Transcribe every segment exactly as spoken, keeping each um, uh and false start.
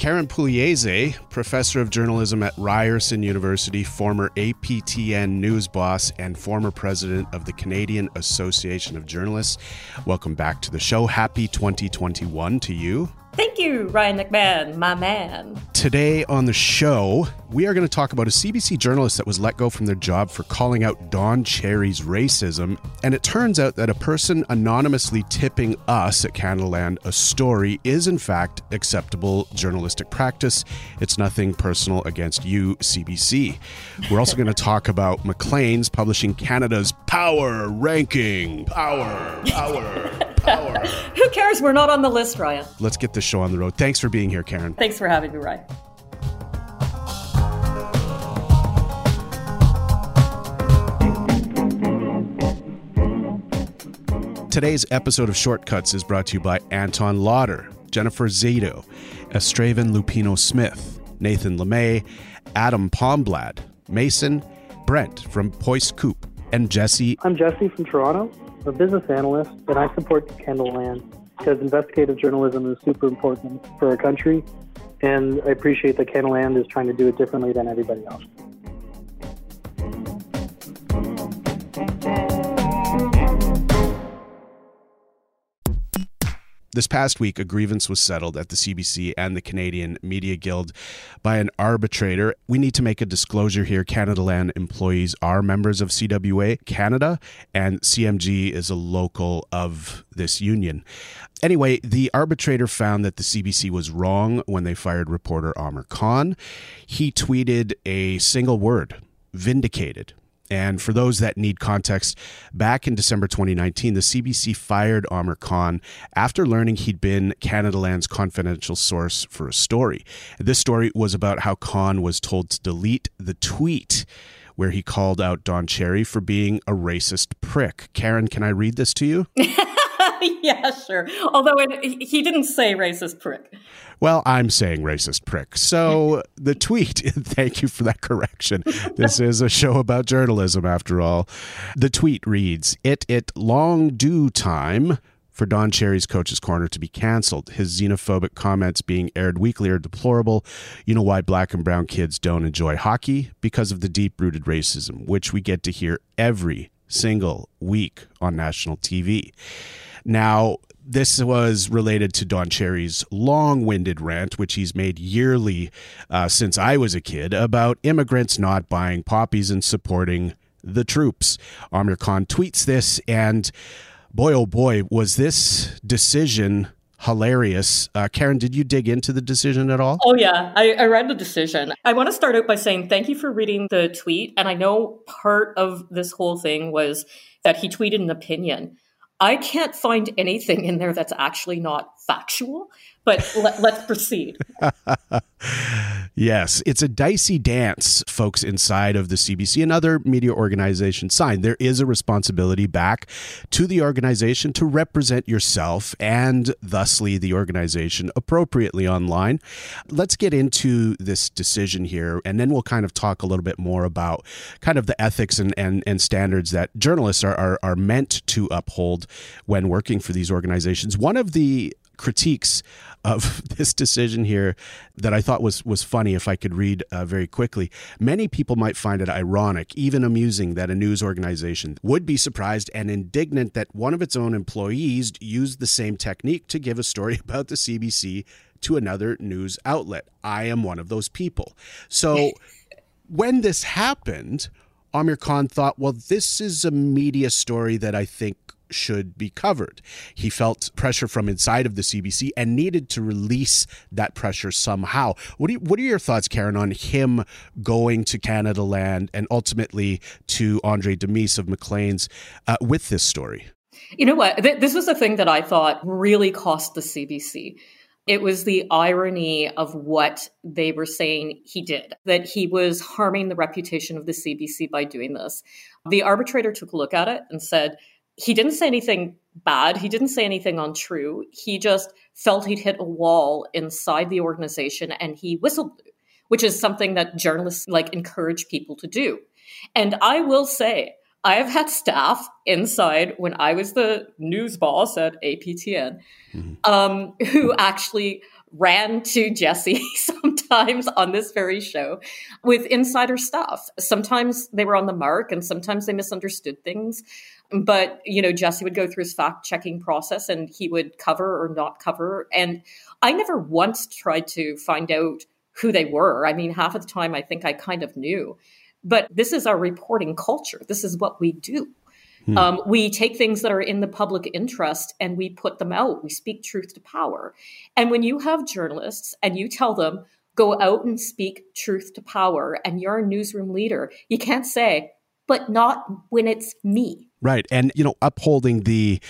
Karen Pugliese, professor of journalism at Ryerson University, former A P T N news boss, and former president of the Canadian Association of Journalists. Welcome back to the show. Happy twenty twenty-one to you. Thank you, Ryan McMahon, my man. Today on the show, we are going to talk about a C B C journalist that was let go from their job for calling out Don Cherry's racism. And it turns out that a person anonymously tipping us at Canadaland a story is, in fact, acceptable journalistic practice. It's nothing personal against you, C B C. We're also going to talk about Maclean's publishing Canada's power ranking. Power, power, power. Who cares? We're not on the list, Ryan. Let's get the show on the road. Thanks for being here, Karen. Thanks for having me, Ryan. Today's episode of Shortcuts is brought to you by Anton Lauder, Jennifer Zato, Estraven Lupino-Smith, Nathan LeMay, Adam Palmblad, Mason, Brent from Poise Coop, and Jesse. I'm Jesse from Toronto. I'm a business analyst, and I support Canadaland because investigative journalism is super important for our country, and I appreciate that Canadaland is trying to do it differently than everybody else. This past week, a grievance was settled at the C B C and the Canadian Media Guild by an arbitrator. We need to make a disclosure here. Canadaland employees are members of C W A Canada, and C M G is a local of this union. Anyway, the arbitrator found that the C B C was wrong when they fired reporter Amir Khan. He tweeted a single word, vindicated. And for those that need context, back in December twenty nineteen, the C B C fired Amir Khan after learning he'd been Canadaland's confidential source for a story. This story was about how Khan was told to delete the tweet where he called out Don Cherry for being a racist prick. Karen, can I read this to you? Yeah, sure. Although it, he didn't say racist prick. Well, I'm saying racist prick. So the tweet, thank you for that correction. This is a show about journalism, after all. The tweet reads, it it long due time for Don Cherry's Coach's Corner to be canceled. His xenophobic comments being aired weekly are deplorable. You know why black and brown kids don't enjoy hockey? Because of the deep-rooted racism, which we get to hear every single week on national T V. Now, This was related to Don Cherry's long-winded rant, which he's made yearly uh, since I was a kid, about immigrants not buying poppies and supporting the troops. Amir Khan tweets this, and boy, oh boy, was this decision hilarious. Uh, Karen, did you dig into the decision at all? Oh, yeah. I, I read the decision. I want to start out by saying thank you for reading the tweet. And I know part of this whole thing was that he tweeted an opinion. I can't find anything in there that's actually not factual, but let, let's proceed. Yes, it's a dicey dance, folks inside of the C B C and other media organizations sign. There is a responsibility back to the organization to represent yourself and thusly the organization appropriately online. Let's get into this decision here, and then we'll kind of talk a little bit more about kind of the ethics and, and, and standards that journalists are, are, are meant to uphold when working for these organizations. One of the critiques of this decision here that I thought was was funny, if I could read uh, very quickly. Many people might find it ironic, even amusing, that a news organization would be surprised and indignant that one of its own employees used the same technique to give a story about the C B C to another news outlet. I am one of those people. So when this happened, Amir Khan thought, well, this is a media story that I think should be covered. He felt pressure from inside of the C B C and needed to release that pressure somehow. What do you, what are your thoughts, Karen, on him going to Canadaland and ultimately to Andray Domise of Maclean's uh, with this story? You know what? Th- this was the thing that I thought really cost the C B C. It was the irony of what they were saying he did, that he was harming the reputation of the C B C by doing this. The arbitrator took a look at it and said, he didn't say anything bad. He didn't say anything untrue. He just felt he'd hit a wall inside the organization and he whistled, which is something that journalists like encourage people to do. And I will say, I have had staff inside when I was the news boss at A P T N, mm-hmm. um, who actually ran to Jesse sometimes on this very show with insider stuff. Sometimes they were on the mark and sometimes they misunderstood things. But, you know, Jesse would go through his fact-checking process and he would cover or not cover. And I never once tried to find out who they were. I mean, half of the time I think I kind of knew. But this is our reporting culture. This is what we do. Hmm. Um, we take things that are in the public interest and we put them out. We speak truth to power. And when you have journalists and you tell them, go out and speak truth to power, and you're a newsroom leader, you can't say, but not when it's me. Right. And, you know, upholding the,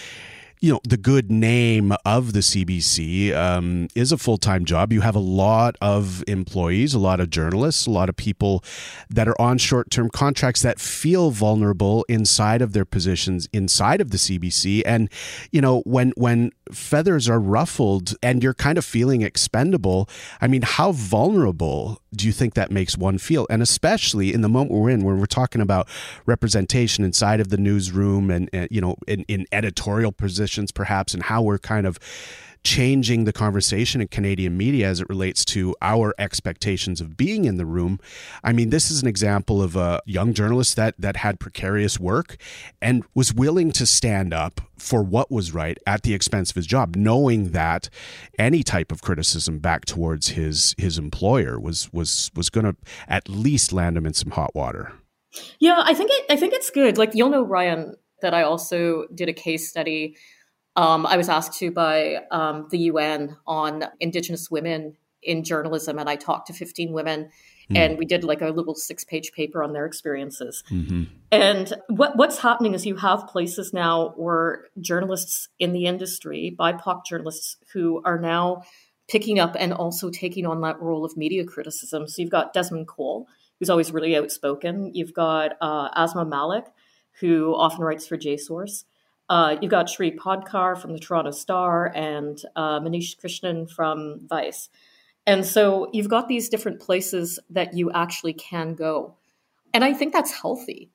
you know, the good name of the C B C um, is a full-time job. You have a lot of employees, a lot of journalists, a lot of people that are on short-term contracts that feel vulnerable inside of their positions inside of the C B C. And, you know, when when feathers are ruffled and you're kind of feeling expendable, I mean, how vulnerable do you think that makes one feel? And especially in the moment we're in, where we're talking about representation inside of the newsroom and, and you know, in, in editorial positions, perhaps, and how we're kind of changing the conversation in Canadian media as it relates to our expectations of being in the room. I mean, this is an example of a young journalist that that had precarious work and was willing to stand up for what was right at the expense of his job, knowing that any type of criticism back towards his his employer was was was going to at least land him in some hot water. Yeah, I think it, I think it's good. Like, you'll know, Ryan, that I also did a case study. Um, I was asked to by um, the U N on Indigenous women in journalism, and I talked to fifteen women, mm. and we did like a little six-page paper on their experiences. Mm-hmm. And what, what's happening is you have places now where journalists in the industry, B I P O C journalists, who are now picking up and also taking on that role of media criticism. So you've got Desmond Cole, who's always really outspoken. You've got uh, Asma Malik, who often writes for J-Source. Uh, you've got Shri Podkar from the Toronto Star and uh, Manish Krishnan from Vice. And so you've got these different places that you actually can go. And I think that's healthy.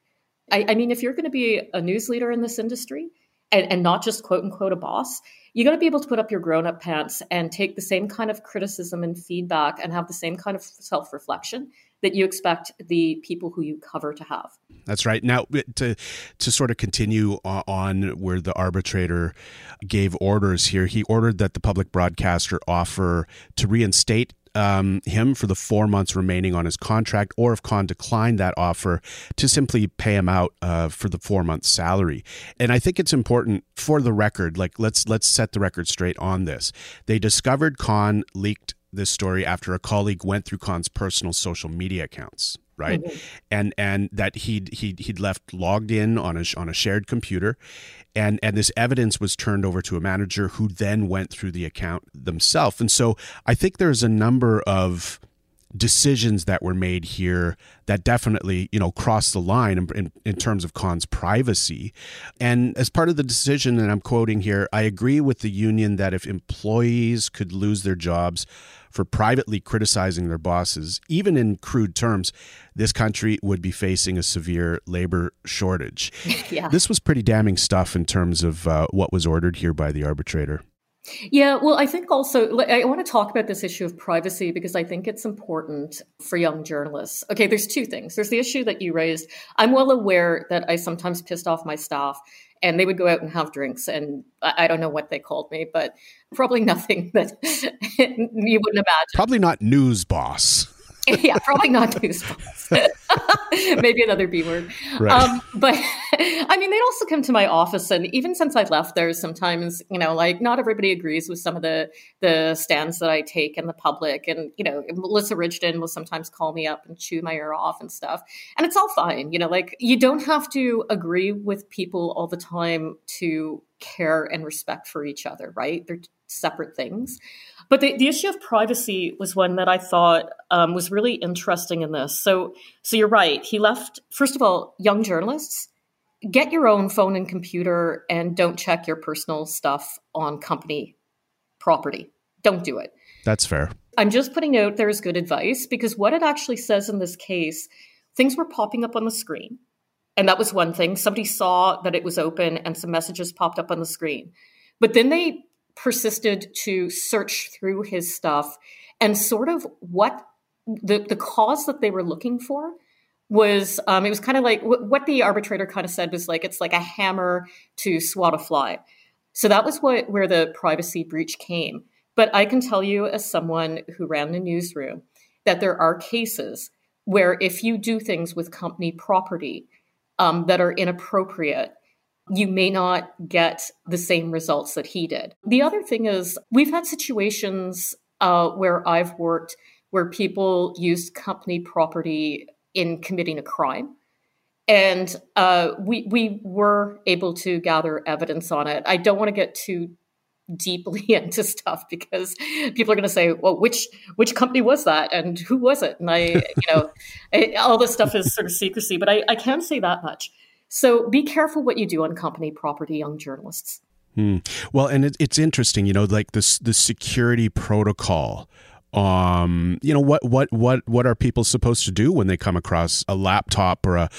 I, I mean, if you're going to be a news leader in this industry and, and not just quote unquote a boss, you got to be able to put up your grown-up pants and take the same kind of criticism and feedback and have the same kind of self-reflection that you expect the people who you cover to have. That's right. Now, to to sort of continue on where the arbitrator gave orders here, he ordered that the public broadcaster offer to reinstate Um, him for the four months remaining on his contract, or if Khan declined that offer, to simply pay him out uh, for the four months' salary. And I think it's important for the record. Like, let's let's set the record straight on this. They discovered Khan leaked this story after a colleague went through Khan's personal social media accounts, right? Mm-hmm. And and that he'd he'd he'd left logged in on a on a shared computer. And and this evidence was turned over to a manager who then went through the account themselves. And so I think there's a number of decisions that were made here that definitely, you know, crossed the line in, in, in terms of Khan's privacy. And as part of the decision, and I'm quoting here, I agree with the union that if employees could lose their jobs for privately criticizing their bosses, even in crude terms, this country would be facing a severe labor shortage. Yeah. This was pretty damning stuff in terms of uh, what was ordered here by the arbitrator. Yeah, well, I think also I want to talk about this issue of privacy because I think it's important for young journalists. Okay, there's two things. There's the issue that you raised. I'm well aware that I sometimes pissed off my staff and they would go out and have drinks and I don't know what they called me, but probably nothing that you wouldn't imagine. Probably not news boss. Yeah, probably not news boss. Maybe another B word. Right. Um, but I mean, they'd also come to my office. And even since I left there, sometimes, you know, like not everybody agrees with some of the, the stands that I take in the public. And, you know, Melissa Ridgdon will sometimes call me up and chew my ear off and stuff. And it's all fine. You know, like you don't have to agree with people all the time to care and respect for each other, right? They're separate things. But the, the issue of privacy was one that I thought um, was really interesting in this. So, so you're right. He left, first of all, young journalists, get your own phone and computer and don't check your personal stuff on company property. Don't do it. That's fair. I'm just putting out there as good advice because what it actually says in this case, things were popping up on the screen. And that was one thing. Somebody saw that it was open and some messages popped up on the screen. But then they persisted to search through his stuff and sort of what the, the cause that they were looking for was, um, it was kind of like w- what the arbitrator kind of said was like, it's like a hammer to swat a fly. So that was what where the privacy breach came. But I can tell you as someone who ran the newsroom that there are cases where if you do things with company property um, that are inappropriate, you may not get the same results that he did. The other thing is we've had situations uh, where I've worked where people used company property in committing a crime. And uh, we we were able to gather evidence on it. I don't want to get too deeply into stuff because people are going to say, well, which which company was that and who was it? And I, you know, I, all this stuff is sort of secrecy, but I, I can say that much. So be careful what you do on company property, young journalists. Hmm. Well, and it, it's interesting, you know, like this the security protocol. Um, you know, what what what what are people supposed to do when they come across a laptop or a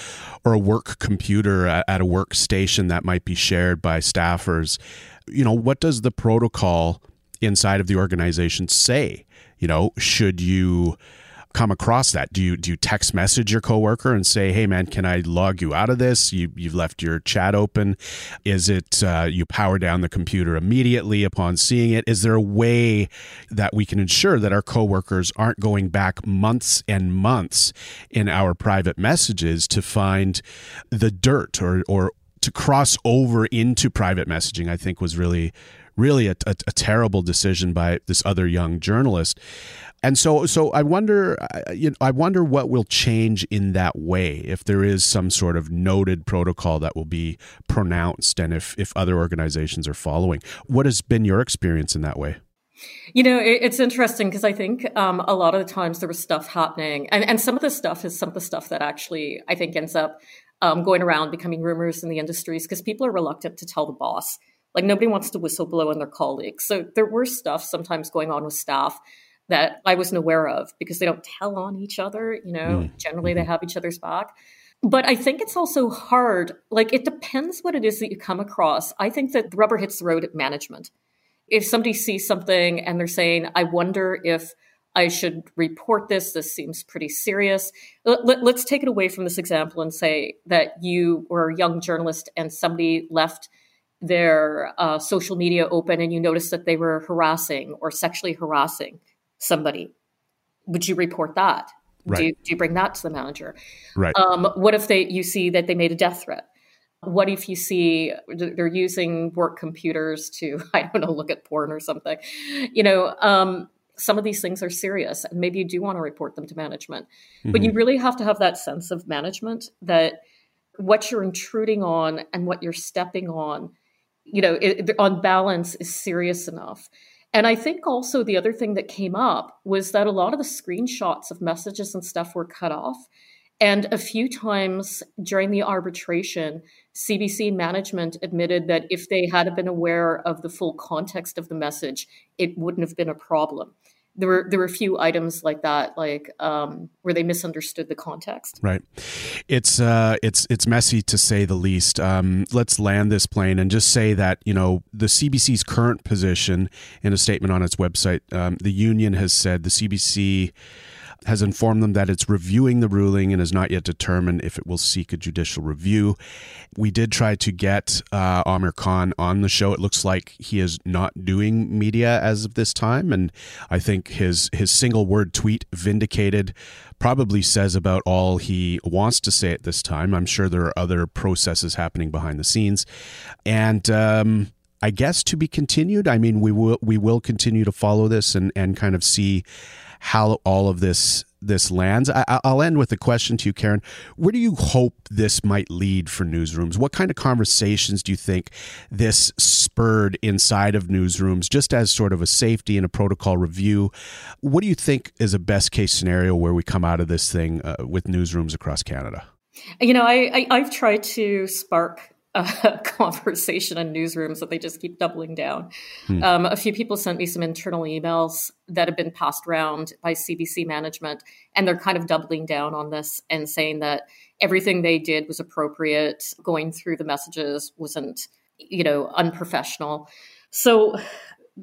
or a work computer at, at a workstation that might be shared by staffers? You know, what does the protocol inside of the organization say? You know, should you come across that? Do you do you text message your coworker and say, hey, man, can I log you out of this? You, you've left your chat open. Is it uh, you power down the computer immediately upon seeing it? Is there a way that we can ensure that our coworkers aren't going back months and months in our private messages to find the dirt or or to cross over into private messaging? I think was really Really a, a, a terrible decision by this other young journalist. And so so I wonder you know, I wonder what will change in that way, if there is some sort of noted protocol that will be pronounced and if, if other organizations are following. What has been your experience in that way? You know, it, it's interesting because I think um, a lot of the times there was stuff happening. And, and some of the stuff is some of the stuff that actually I think ends up um, going around becoming rumors in the industries because people are reluctant to tell the boss. Like nobody wants to whistleblow on their colleagues. So there were stuff sometimes going on with staff that I wasn't aware of because they don't tell on each other. You know, mm. generally they have each other's back. But I think it's also hard. Like it depends what it is that you come across. I think that the rubber hits the road at management. If somebody sees something and they're saying, I wonder if I should report this. This seems pretty serious. Let, let's take it away from this example and say that you were a young journalist and somebody left their uh, social media open and you noticed that they were harassing or sexually harassing somebody. Would you report that? Right. Do, you, do you bring that to the manager? Right. Um, what if they you see that they made a death threat? What if you see they're using work computers to, I don't know, look at porn or something? You know, um, some of these things are serious and maybe you do want to report them to management. Mm-hmm. But you really have to have that sense of management that what you're intruding on and what you're stepping on, you know, it, on balance is serious enough. And I think also the other thing that came up was that a lot of the screenshots of messages and stuff were cut off. And a few times during the arbitration, C B C management admitted that if they had been aware of the full context of the message, it wouldn't have been a problem. There were there were a few items like that, like um, where they misunderstood the context. Right. It's uh, it's it's messy to say the least. Um, let's land this plane and just say that, you know, the C B C's current position in a statement on its website, um, the union has said the C B C has informed them that it's reviewing the ruling and has not yet determined if it will seek a judicial review. We did try to get uh, Amir Khan on the show. It looks like he is not doing media as of this time. And I think his his single word tweet, vindicated, probably says about all he wants to say at this time. I'm sure there are other processes happening behind the scenes. And um, I guess to be continued. I mean, we will, we will continue to follow this and, and kind of see how all of this this lands. I, I'll end with a question to you, Karen. Where do you hope this might lead for newsrooms? What kind of conversations do you think this spurred inside of newsrooms, just as sort of a safety and a protocol review? What do you think is a best case scenario where we come out of this thing uh, with newsrooms across Canada? You know, I, I, I've tried to spark Uh, conversation in newsrooms that they just keep doubling down. Hmm. Um, a few people sent me some internal emails that have been passed around by C B C management, and they're kind of doubling down on this and saying that everything they did was appropriate. Going through the messages wasn't, you know, unprofessional. So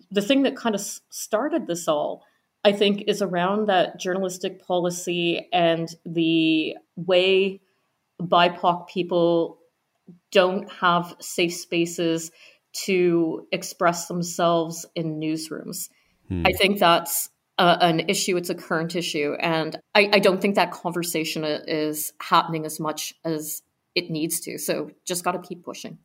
the thing that kind of started this all, I think, is around that journalistic policy and the way B I P O C people don't have safe spaces to express themselves in newsrooms. Hmm. I think that's a, an issue. It's a current issue. And I, I don't think that conversation is happening as much as it needs to. So just got to keep pushing.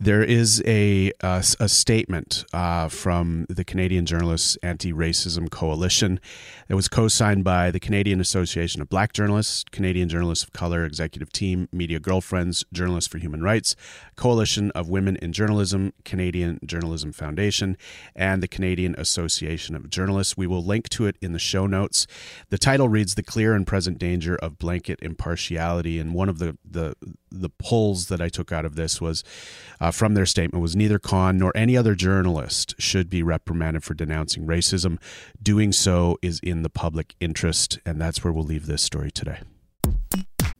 There is a uh, a statement uh, from the Canadian Journalists Anti-Racism Coalition that was co-signed by the Canadian Association of Black Journalists, Canadian Journalists of Color Executive Team, Media Girlfriends, Journalists for Human Rights, Coalition of Women in Journalism, Canadian Journalism Foundation, and the Canadian Association of Journalists. We will link to it in the show notes. The title reads, "The Clear and Present Danger of Blanket Impartiality," and one of the the, the pulls that I took out of this was Uh, from their statement was neither Khan nor any other journalist should be reprimanded for denouncing racism. Doing so is in the public interest. And that's where we'll leave this story today.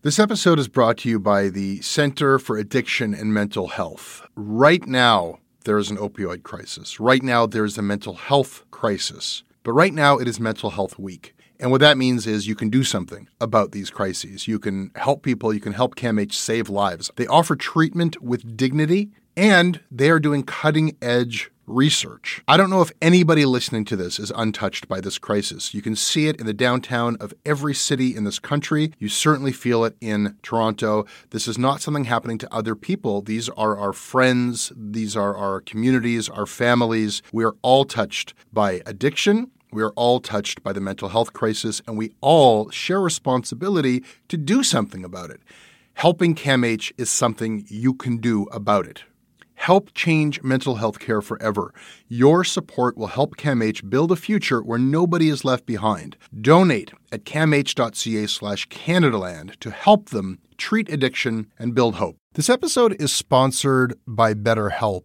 This episode is brought to you by the Center for Addiction and Mental Health. Right now, there is an opioid crisis. Right now, there is a mental health crisis. But right now, it is Mental Health Week. And what that means is you can do something about these crises. You can help people. You can help C A M H save lives. They offer treatment with dignity, and they are doing cutting-edge research. I don't know if anybody listening to this is untouched by this crisis. You can see it in the downtown of every city in this country. You certainly feel it in Toronto. This is not something happening to other people. These are our friends. These are our communities, our families. We are all touched by addiction. We are all touched by the mental health crisis, and we all share responsibility to do something about it. Helping C A M H is something you can do about it. Help change mental health care forever. Your support will help C A M H build a future where nobody is left behind. Donate at camh.ca slash Canadaland to help them treat addiction and build hope. This episode is sponsored by BetterHelp.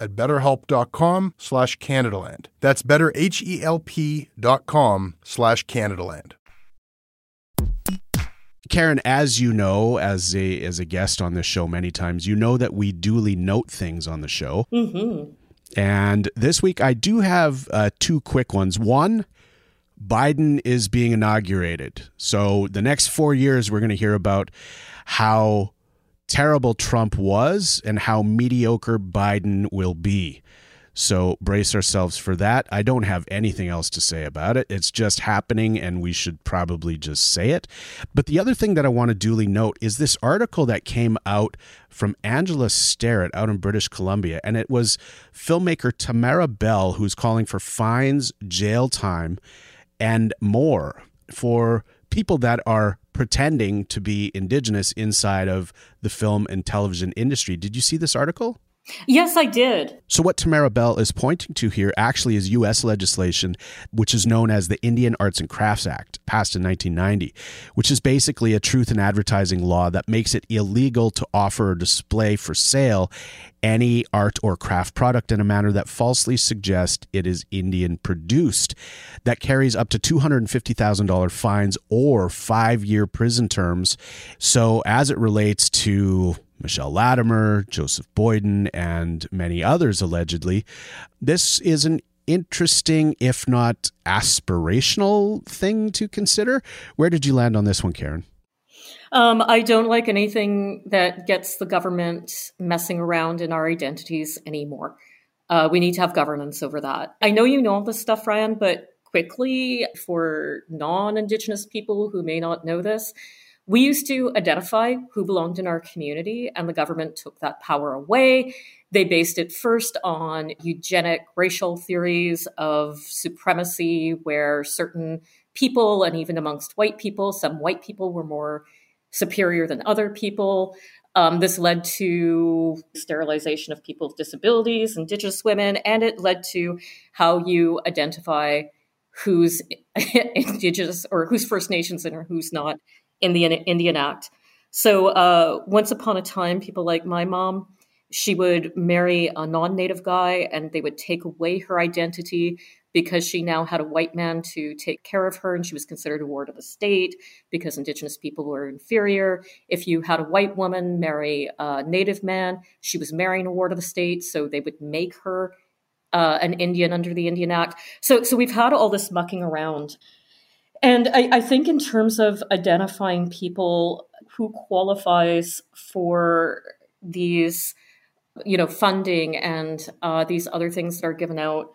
at betterhelp.com slash Canadaland. That's betterhelp.com slash Canadaland. Karen, as you know, as a as a guest on this show many times, you know that we duly note things on the show. Mm-hmm. And this week I do have uh, two quick ones. One, Biden is being inaugurated. So the next four years, we're going to hear about how terrible Trump was and how mediocre Biden will be. So brace ourselves for that. I don't have anything else to say about it. It's just happening and we should probably just say it. But the other thing that I want to duly note is this article that came out from Angela Starrett out in British Columbia. And it was filmmaker Tamara Bell who's calling for fines, jail time, and more for people that are pretending to be Indigenous inside of the film and television industry. Did you see this article? Yes, I did. So what Tamara Bell is pointing to here actually is U S legislation, which is known as the Indian Arts and Crafts Act, passed in nineteen ninety, which is basically a truth in advertising law that makes it illegal to offer or display for sale any art or craft product in a manner that falsely suggests it is Indian produced. That carries up to two hundred fifty thousand dollars fines or five-year prison terms. So as it relates to Michelle Latimer, Joseph Boyden, and many others, allegedly. This is an interesting, if not aspirational, thing to consider. Where did you land on this one, Karen? Um, I don't like anything that gets the government messing around in our identities anymore. Uh, we need to have governance over that. I know you know all this stuff, Ryan, but quickly, for non-Indigenous people who may not know this, we used to identify who belonged in our community, and the government took that power away. They based it first on eugenic racial theories of supremacy, where certain people, and even amongst white people, some white people were more superior than other people. Um, this led to sterilization of people with disabilities, Indigenous women, and it led to how you identify who's Indigenous or who's First Nations and who's not in the Indian Act. So uh, once upon a time, people like my mom, she would marry a non-native guy and they would take away her identity because she now had a white man to take care of her and she was considered a ward of the state because Indigenous people were inferior. If you had a white woman marry a native man, she was marrying a ward of the state, so they would make her uh, an Indian under the Indian Act. So, so we've had all this mucking around. And I, I think in terms of identifying people who qualifies for these, you know, funding and uh, these other things that are given out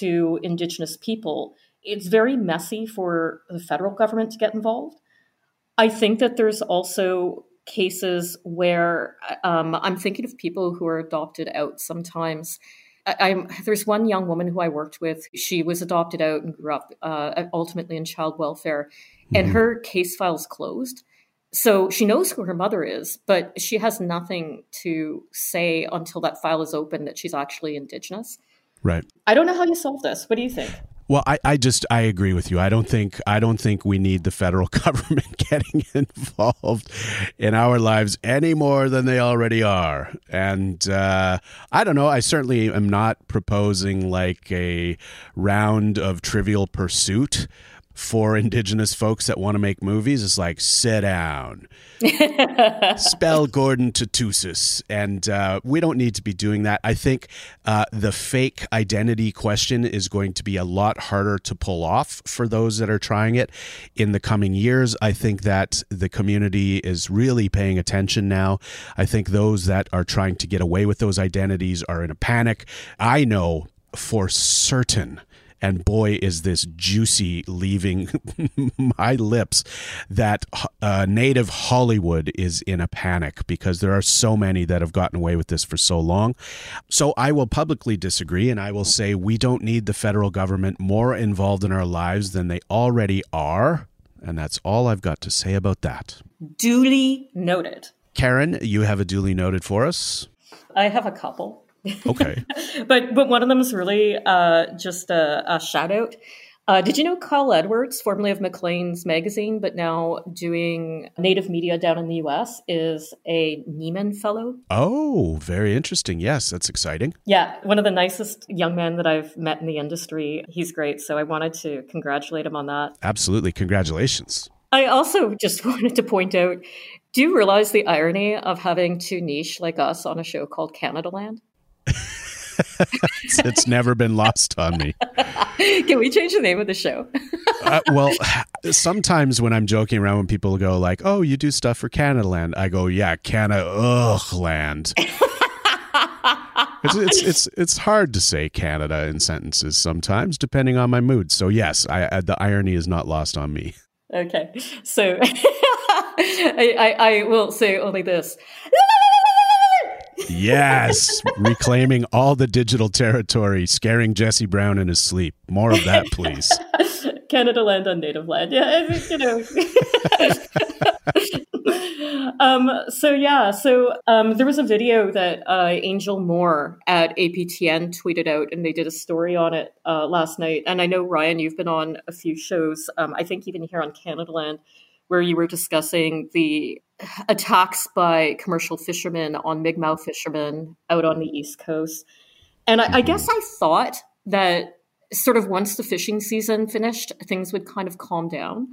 to Indigenous people, it's very messy for the federal government to get involved. I think that there's also cases where um, I'm thinking of people who are adopted out sometimes. I'm, there's one young woman who I worked with. She was adopted out and grew up uh, ultimately in child welfare, and mm-hmm. her case file's closed. So she knows who her mother is, but she has nothing to say until that file is open that she's actually Indigenous. Right. I don't know how you solve this. What do you think? Well, I, I just I agree with you. I don't think I don't think we need the federal government getting involved in our lives any more than they already are. And uh, I don't know. I certainly am not proposing like a round of Trivial Pursuit for Indigenous folks that want to make movies. It's like, sit down, spell Gordon Tootoosis. And uh, we don't need to be doing that. I think uh, the fake identity question is going to be a lot harder to pull off for those that are trying it in the coming years. I think that the community is really paying attention now. I think those that are trying to get away with those identities are in a panic. I know for certain And boy, is this juicy leaving my lips that uh, native Hollywood is in a panic because there are so many that have gotten away with this for so long. So I will publicly disagree, and I will say we don't need the federal government more involved in our lives than they already are. And that's all I've got to say about that. Duly noted. Karen, you have a duly noted for us? I have a couple. Okay. but but one of them is really uh, just a, a shout out. Uh, did you know Carl Edwards, formerly of Maclean's magazine, but now doing native media down in the U S, is a Nieman Fellow? Oh, very interesting. Yes, that's exciting. Yeah, one of the nicest young men that I've met in the industry. He's great. So I wanted to congratulate him on that. Absolutely. Congratulations. I also just wanted to point out, do you realize the irony of having two niche like us on a show called Canadaland? It's never been lost on me. Can we change the name of the show? uh, well, sometimes when I'm joking around, when people go like, oh, you do stuff for Canadaland, I go, yeah, Canada, ugh, land. it's, it's, it's, it's hard to say Canada in sentences sometimes, depending on my mood. So yes, I, I, the irony is not lost on me. Okay, so I, I, I will say only this. Yes, reclaiming all the digital territory, scaring Jesse Brown in his sleep. More of that, please. Canadaland on native land. Yeah, I mean, you know. um, so, yeah, so um, there was a video that uh, Angel Moore at A P T N tweeted out, and they did a story on it uh, last night. And I know, Ryan, you've been on a few shows, um, I think even here on Canadaland, where you were discussing the attacks by commercial fishermen on Mi'kmaq fishermen out on the East Coast. And I, I guess I thought that sort of once the fishing season finished, things would kind of calm down.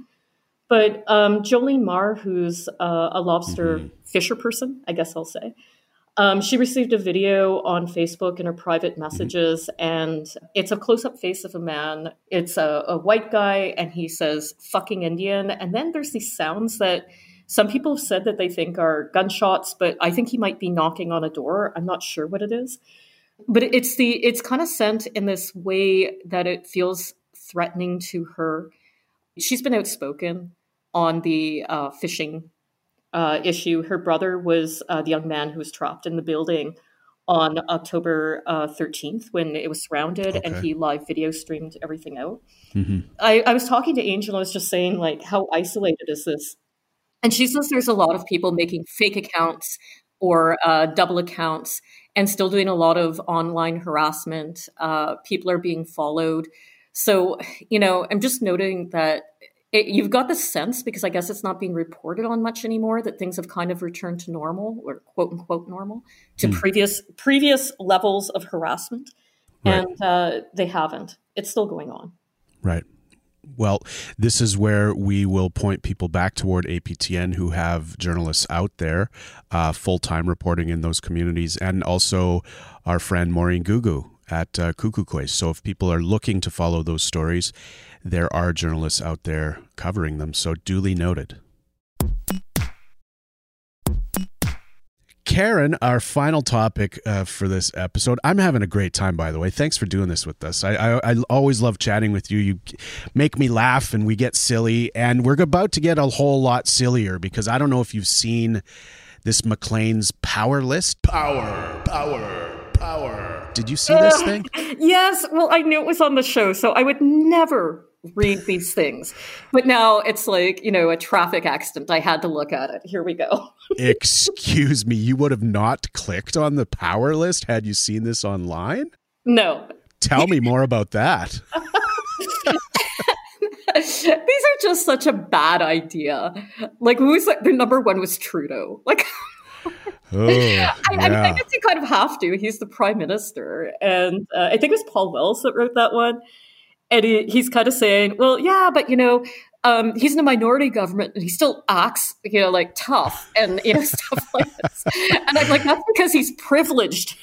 But um, Jolene Marr, who's uh, a lobster mm-hmm. fisher person, I guess I'll say, um, she received a video on Facebook in her private messages. Mm-hmm. And it's a close-up face of a man. It's a, a white guy, and he says, fucking Indian. And then there's these sounds that some people have said that they think are gunshots, but I think he might be knocking on a door. I'm not sure what it is. But it's the it's kind of sent in this way that it feels threatening to her. She's been outspoken on the uh, fishing uh, issue. Her brother was uh, the young man who was trapped in the building on October uh, thirteenth when it was surrounded, okay. and he live video streamed everything out. Mm-hmm. I, I was talking to Angel. I was just saying, like, how isolated is this? And she says there's a lot of people making fake accounts or uh, double accounts and still doing a lot of online harassment. Uh, people are being followed. So, you know, I'm just noting that it, you've got this sense, because I guess it's not being reported on much anymore, that things have kind of returned to normal, or quote unquote normal, to mm. previous previous levels of harassment. Right. And uh, they haven't. It's still going on. Right. Well, this is where we will point people back toward A P T N, who have journalists out there, uh, full-time reporting in those communities, and also our friend Maureen Gugu at uh, Kukukwes. So if people are looking to follow those stories, there are journalists out there covering them. So duly noted. Karen, our final topic uh, for this episode. I'm having a great time, by the way. Thanks for doing this with us. I, I I always love chatting with you. You make me laugh, and we get silly, and we're about to get a whole lot sillier, because I don't know if you've seen this Maclean's Power List. Power, power, power. Did you see uh, this thing? Yes. Well, I knew it was on the show, so I would never read these things. But now it's like, you know, a traffic accident. I had to look at it. Here we go. Excuse me. You would have not clicked on the power list had you seen this online? No. Tell me more about that. These are just such a bad idea. Like, who was like, the number one was Trudeau. Like, oh, yeah. I, I, mean, I guess you kind of have to. He's the prime minister. And uh, I think it was Paul Wells that wrote that one. And he, he's kind of saying, well, yeah, but, you know, um, he's in a minority government and he still acts, you know, like tough and, you know, stuff like this. And I'm like, that's because he's privileged.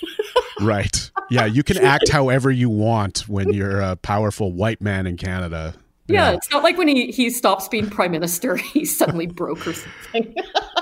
Right. Yeah. You can act however you want when you're a powerful white man in Canada. Yeah. yeah it's not like when he, he stops being prime minister, he's suddenly broke or something.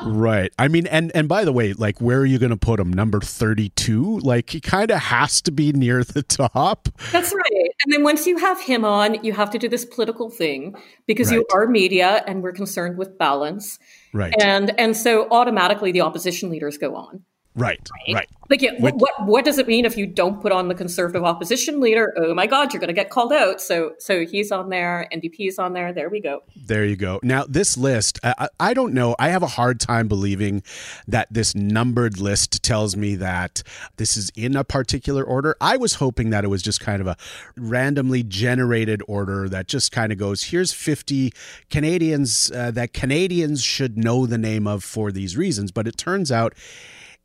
Right. I mean, and and by the way, like, where are you going to put him? Number thirty-two? Like, he kind of has to be near the top. That's right. And then once you have him on, you have to do this political thing because right. you are media and we're concerned with balance. Right. And and so automatically the opposition leaders go on. Right, right. right. Like, yeah, With, what what does it mean if you don't put on the conservative opposition leader? Oh my God, you're going to get called out. So so he's on there, N D P's on there. There we go. There you go. Now this list, I, I don't know. I have a hard time believing that this numbered list tells me that this is in a particular order. I was hoping that it was just kind of a randomly generated order that just kind of goes, here's fifty Canadians uh, that Canadians should know the name of for these reasons. But it turns out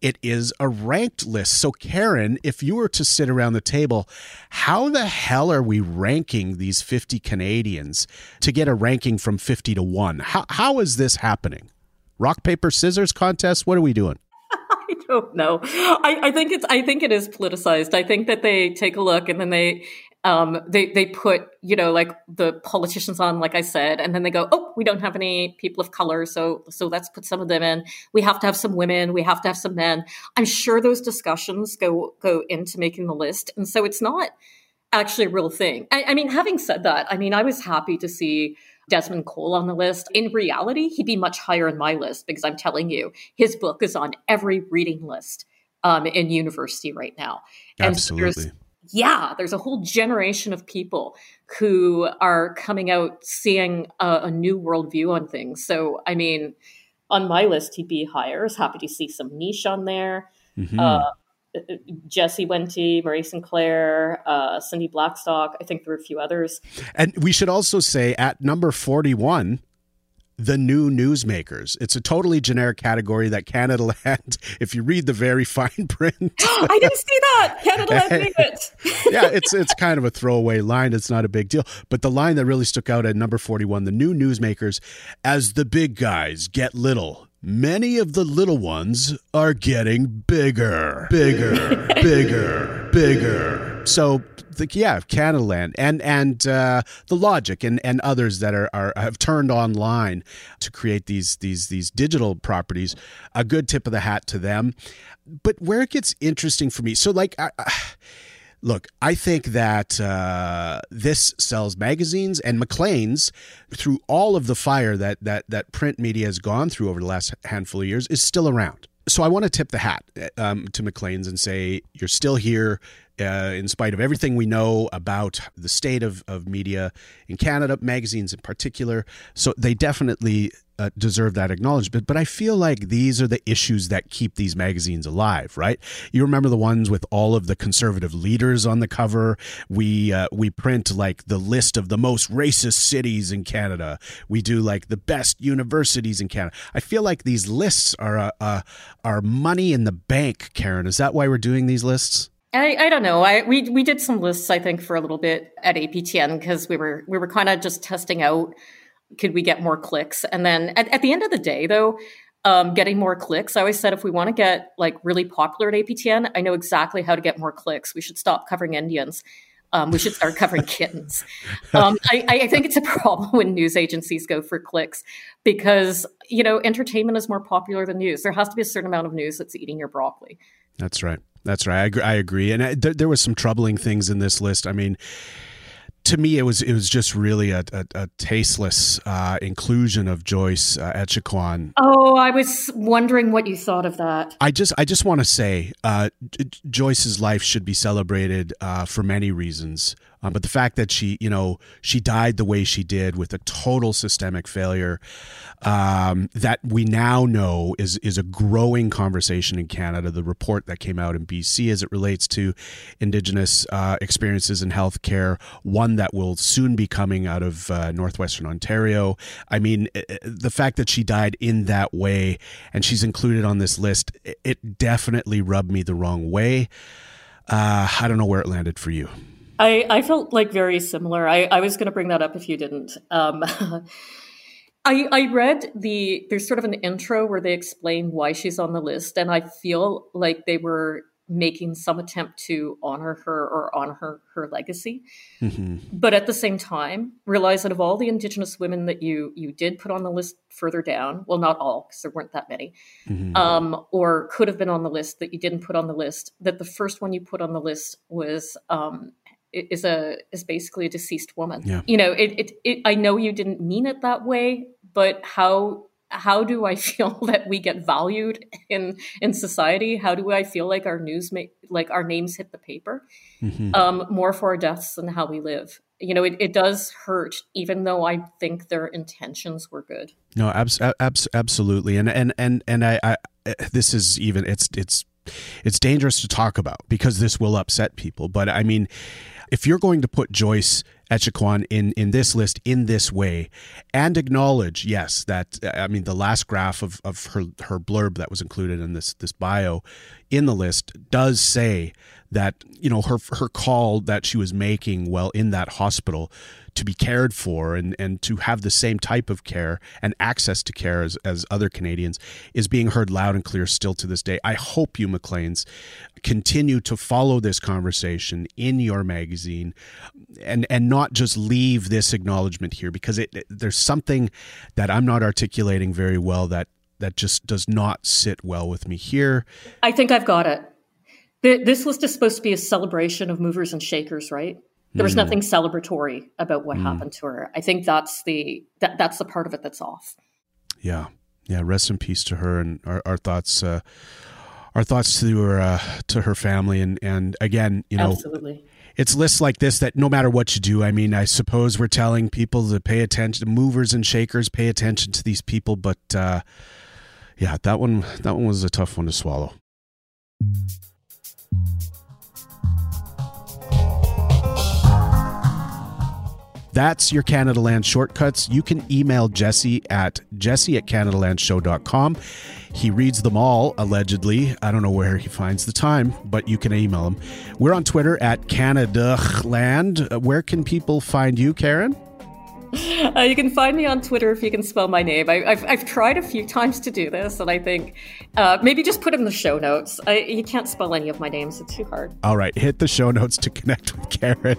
it is a ranked list. So, Karen, if you were to sit around the table, how the hell are we ranking these fifty Canadians to get a ranking from fifty to one? How How is this happening? Rock, paper, scissors contest? What are we doing? I don't know. I, I think it's. I think it is politicized. I think that they take a look and then they um, they they put, you know, like the politicians on, like I said, and then they go, oh, we don't have any people of color. So, so let's put some of them in. We have to have some women. We have to have some men. I'm sure those discussions go, go into making the list. And so it's not actually a real thing. I, I mean, having said that, I mean, I was happy to see Desmond Cole on the list. In reality, he'd be much higher on my list because I'm telling you, his book is on every reading list um, in university right now. And absolutely. So Yeah, there's a whole generation of people who are coming out seeing a, a new worldview on things. So, I mean, on my list, he'd be higher. I was happy to see some niche on there. Mm-hmm. Uh, Jesse Wente, Marie Sinclair, uh, Cindy Blackstock. I think there were a few others. And we should also say at number forty-one... the new newsmakers. It's a totally generic category that Canadaland, if you read the very fine print. I didn't see that. Canadaland made it. Yeah, it's it's kind of a throwaway line. It's not a big deal. But the line that really stuck out at number forty-one, the new newsmakers, as the big guys get little, many of the little ones are getting bigger, bigger, bigger, bigger. So the, yeah, Canadaland and and uh, the Logic and, and others that are, are have turned online to create these these these digital properties. A good tip of the hat to them. But where it gets interesting for me, so like, I, I, look, I think that uh, this sells magazines and Maclean's through all of the fire that that that print media has gone through over the last handful of years is still around. So I want to tip the hat um, to Maclean's and say you're still here. Uh, in spite of everything we know about the state of, of media in Canada, magazines in particular. So they definitely uh, deserve that acknowledgement. But I feel like these are the issues that keep these magazines alive, right? You remember the ones with all of the conservative leaders on the cover. We uh, we print like the list of the most racist cities in Canada. We do like the best universities in Canada. I feel like these lists are uh, uh, are money in the bank, Karen. Is that why we're doing these lists? I, I don't know. I we we did some lists, I think, for a little bit at A P T N because we were we were kind of just testing out, could we get more clicks? And then at, at the end of the day, though, um, getting more clicks, I always said if we want to get like really popular at A P T N, I know exactly how to get more clicks. We should stop covering Indians. Um, we should start covering kittens. Um, I, I think it's a problem when news agencies go for clicks because, you know, entertainment is more popular than news. There has to be a certain amount of news that's eating your broccoli. That's right. That's right. I agree. And I, there, there was some troubling things in this list. I mean, to me, it was it was just really a, a, a tasteless uh, inclusion of Joyce uh, Echequan. Oh, I was wondering what you thought of that. I just I just want to say uh, Joyce's life should be celebrated uh, for many reasons. Um, but the fact that she, you know, she died the way she did with a total systemic failure um, that we now know is is a growing conversation in Canada. The report that came out in B C as it relates to Indigenous uh, experiences in healthcare, one that will soon be coming out of uh, Northwestern Ontario. I mean, the fact that she died in that way and she's included on this list, it definitely rubbed me the wrong way. Uh, I don't know where it landed for you. I, I felt like very similar. I, I was going to bring that up if you didn't. Um, I, I read the, there's sort of an intro where they explain why she's on the list. And I feel like they were making some attempt to honor her or honor her, her legacy. Mm-hmm. But at the same time, realize that of all the Indigenous women that you you did put on the list further down, well, not all, because there weren't that many, mm-hmm. um, or could have been on the list that you didn't put on the list, that the first one you put on the list was um, is a is basically a deceased woman. Yeah. You know, it, it it I know you didn't mean it that way, but how... How do I feel that we get valued in, in society? How do I feel like our news, ma- like our names hit the paper, mm-hmm. um, more for our deaths than how we live? You know, it, it does hurt, even though I think their intentions were good. No, abs- abs- absolutely. And, and, and, and I, I, this is even, it's, it's, it's dangerous to talk about because this will upset people. But I mean, if you're going to put Joyce Echequan in, in this list in this way and acknowledge, yes, that, I mean, the last graph of, of her, her blurb that was included in this this bio in the list does say that, you know, her her call that she was making while in that hospital to be cared for and, and to have the same type of care and access to care as, as other Canadians is being heard loud and clear still to this day. I hope you, Maclean's, continue to follow this conversation in your magazine and, and not just leave this acknowledgement here, because it, it, there's something that I'm not articulating very well that, that just does not sit well with me here. I think I've got it. This list is supposed to be a celebration of movers and shakers, right? There was mm. nothing celebratory about what mm. happened to her. I think that's the that, that's the part of it that's off. Yeah, yeah. Rest in peace to her, and our, our thoughts, uh, our thoughts to her uh, to her family, and and again, you know, absolutely. It's lists like this that no matter what you do, I mean, I suppose we're telling people to pay attention, movers and shakers, pay attention to these people, but uh, yeah, that one that one was a tough one to swallow. That's your Canadaland Shortcuts. You can email Jesse at jesse at canadalandshow dot com. He reads them all, allegedly. I don't know where he finds the time, but you can email him. We're on Twitter at Canadaland. Where can people find you, Karen? Uh, you can find me on Twitter if you can spell my name. I, I've I've tried a few times to do this, and I think uh, maybe just put in the show notes. I, you can't spell any of my names; it's too hard. All right, hit the show notes to connect with Karen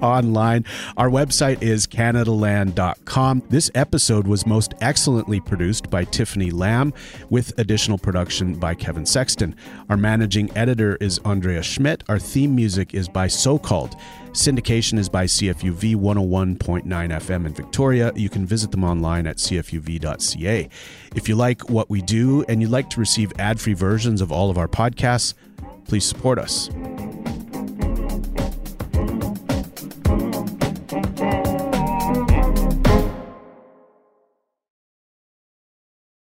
online. Our website is canadaland dot com. This episode was most excellently produced by Tiffany Lamb, with additional production by Kevin Sexton. Our managing editor is Andrea Schmidt. Our theme music is by So Called. Syndication is by C F U V one oh one point nine F M in Victoria. You can visit them online at c f u v dot c a. If you like what we do and you'd like to receive ad-free versions of all of our podcasts, please support us.